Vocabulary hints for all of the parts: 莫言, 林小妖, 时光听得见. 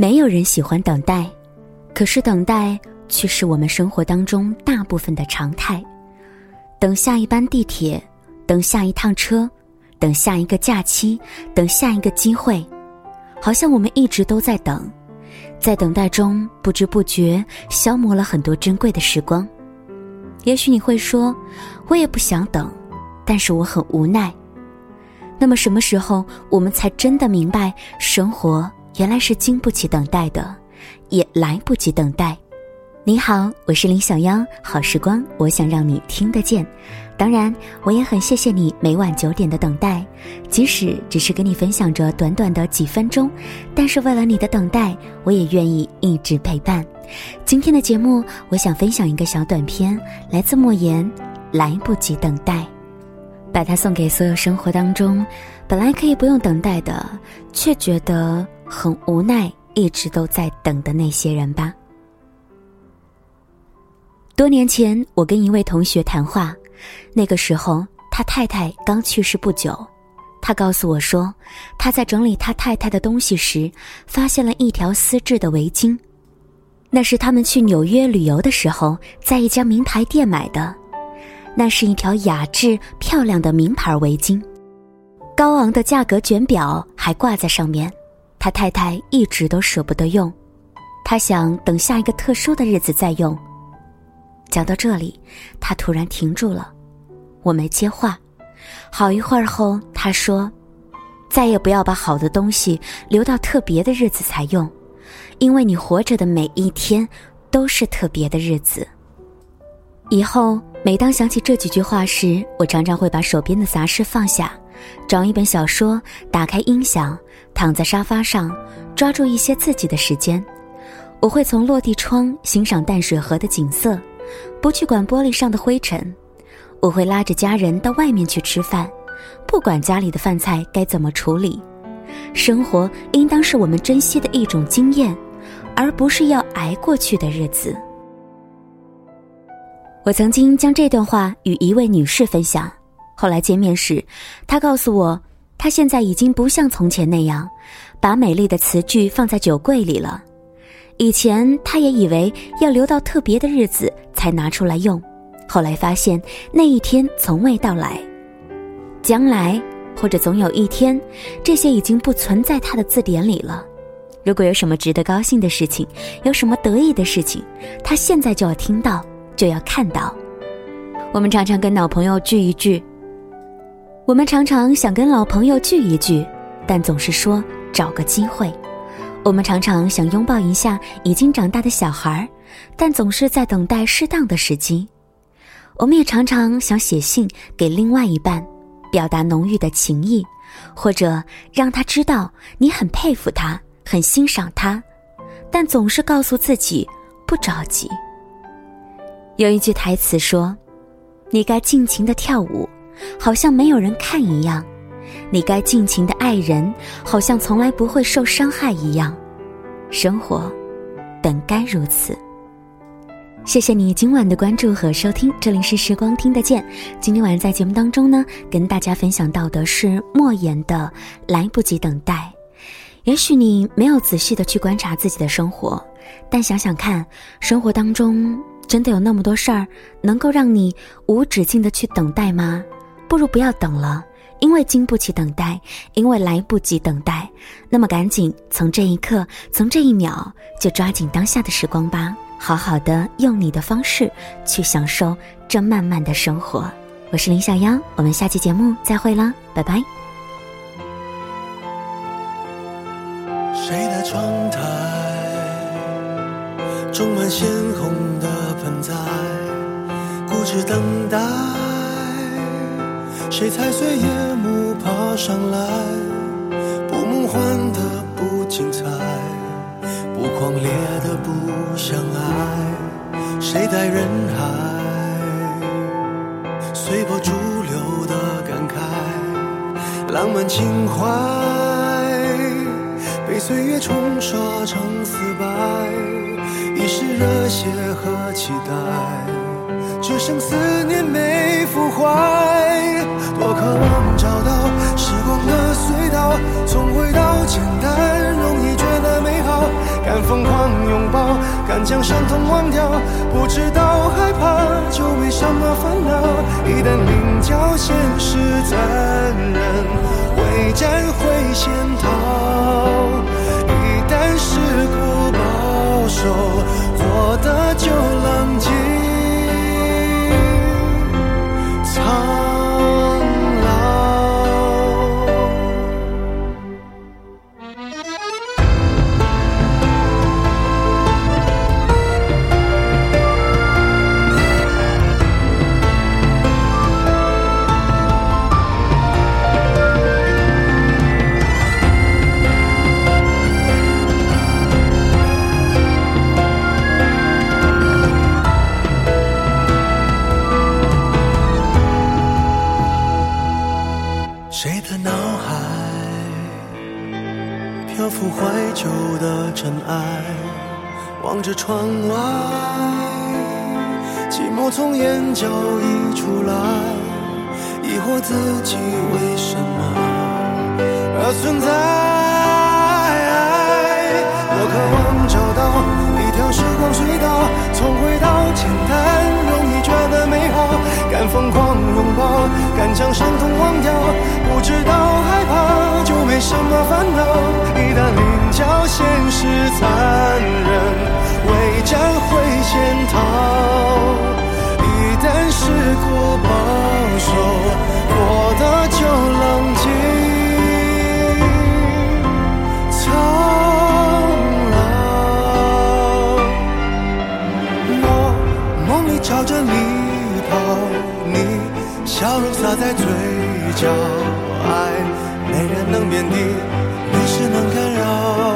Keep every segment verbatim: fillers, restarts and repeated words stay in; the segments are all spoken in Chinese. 没有人喜欢等待，可是等待却是我们生活当中大部分的常态。等下一班地铁，等下一趟车，等下一个假期，等下一个机会，好像我们一直都在等，在等待中不知不觉消磨了很多珍贵的时光。也许你会说，我也不想等，但是我很无奈。那么什么时候我们才真的明白，生活原来是经不起等待的，也来不及等待？你好，我是林小妖，好时光，我想让你听得见。当然，我也很谢谢你每晚九点的等待，即使只是跟你分享着短短的几分钟，但是为了你的等待，我也愿意一直陪伴。今天的节目，我想分享一个小短片，来自莫言，来不及等待，把它送给所有生活当中本来可以不用等待的，却觉得很无奈，一直都在等的那些人吧。多年前，我跟一位同学谈话，那个时候他太太刚去世不久，他告诉我说，他在整理他太太的东西时，发现了一条丝质的围巾，那是他们去纽约旅游的时候在一家名牌店买的。那是一条雅致漂亮的名牌围巾，高昂的价格卷表还挂在上面，他太太一直都舍不得用，他想等下一个特殊的日子再用。讲到这里，他突然停住了，我没接话。好一会儿后，他说，再也不要把好的东西留到特别的日子才用，因为你活着的每一天都是特别的日子。以后每当想起这几句话时，我常常会把手边的杂事放下，找一本小说，打开音响，躺在沙发上，抓住一些自己的时间。我会从落地窗欣赏淡水河的景色，不去管玻璃上的灰尘。我会拉着家人到外面去吃饭，不管家里的饭菜该怎么处理。生活应当是我们珍惜的一种经验，而不是要挨过去的日子。我曾经将这段话与一位女士分享，后来见面时，她告诉我，她现在已经不像从前那样把美丽的词句放在酒柜里了。以前她也以为要留到特别的日子才拿出来用，后来发现那一天从未到来。将来或者总有一天，这些已经不存在她的字典里了。如果有什么值得高兴的事情，有什么得意的事情，她现在就要听到，就要看到。我们常常跟老朋友聚一聚，我们常常想跟老朋友聚一聚，但总是说找个机会。我们常常想拥抱一下已经长大的小孩，但总是在等待适当的时机。我们也常常想写信给另外一半，表达浓郁的情谊，或者让他知道你很佩服他，很欣赏他，但总是告诉自己不着急。有一句台词说，你该尽情地跳舞，好像没有人看一样，你该尽情地爱人，好像从来不会受伤害一样。生活本该如此。谢谢你今晚的关注和收听，这里是时光听得见。今天晚上在节目当中呢，跟大家分享到的是莫言的来不及等待。也许你没有仔细地去观察自己的生活，但想想看，生活当中真的有那么多事儿能够让你无止境的去等待吗？不如不要等了，因为经不起等待，因为来不及等待。那么赶紧从这一刻，从这一秒，就抓紧当下的时光吧，好好的用你的方式去享受这漫漫的生活。我是林小妖，我们下期节目再会啦，拜拜。谁的窗台种满鲜红的盆栽，固执等待，谁踩碎夜幕爬上来？不梦幻的不精彩，不狂烈的不相爱，谁带人海？随波逐流的感慨，浪漫情怀被岁月冲刷成死白。一时热血和期待，只剩思念没腐坏。多渴望找到时光的隧道，重回到简单容易。爱的美好，敢疯狂拥抱，敢将伤痛忘掉，不知道害怕就没什么烦恼。一旦领教现实残忍，会战会先逃，一旦世故保守，活得就冷静藏。望着窗外，寂寞从眼角溢出来，疑惑自己为什么而存在。我渴望找到一条时光隧道，从回到简单容易觉得美好，敢疯狂拥抱，敢将伤痛忘掉，不知道害怕就没什么烦恼。一旦领教现实残忍，会战会先逃，一旦世故保守，活得就冷静苍老。我梦里朝着你跑，你笑容洒在嘴角，爱没人能遍地，没事能干扰。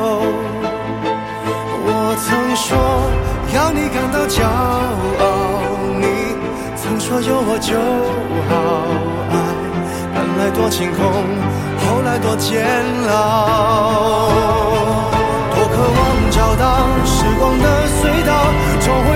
我曾说要你感到骄傲，你曾说有我就好，爱本来多晴空，后来多煎熬。多渴望找到时光的隧道，重回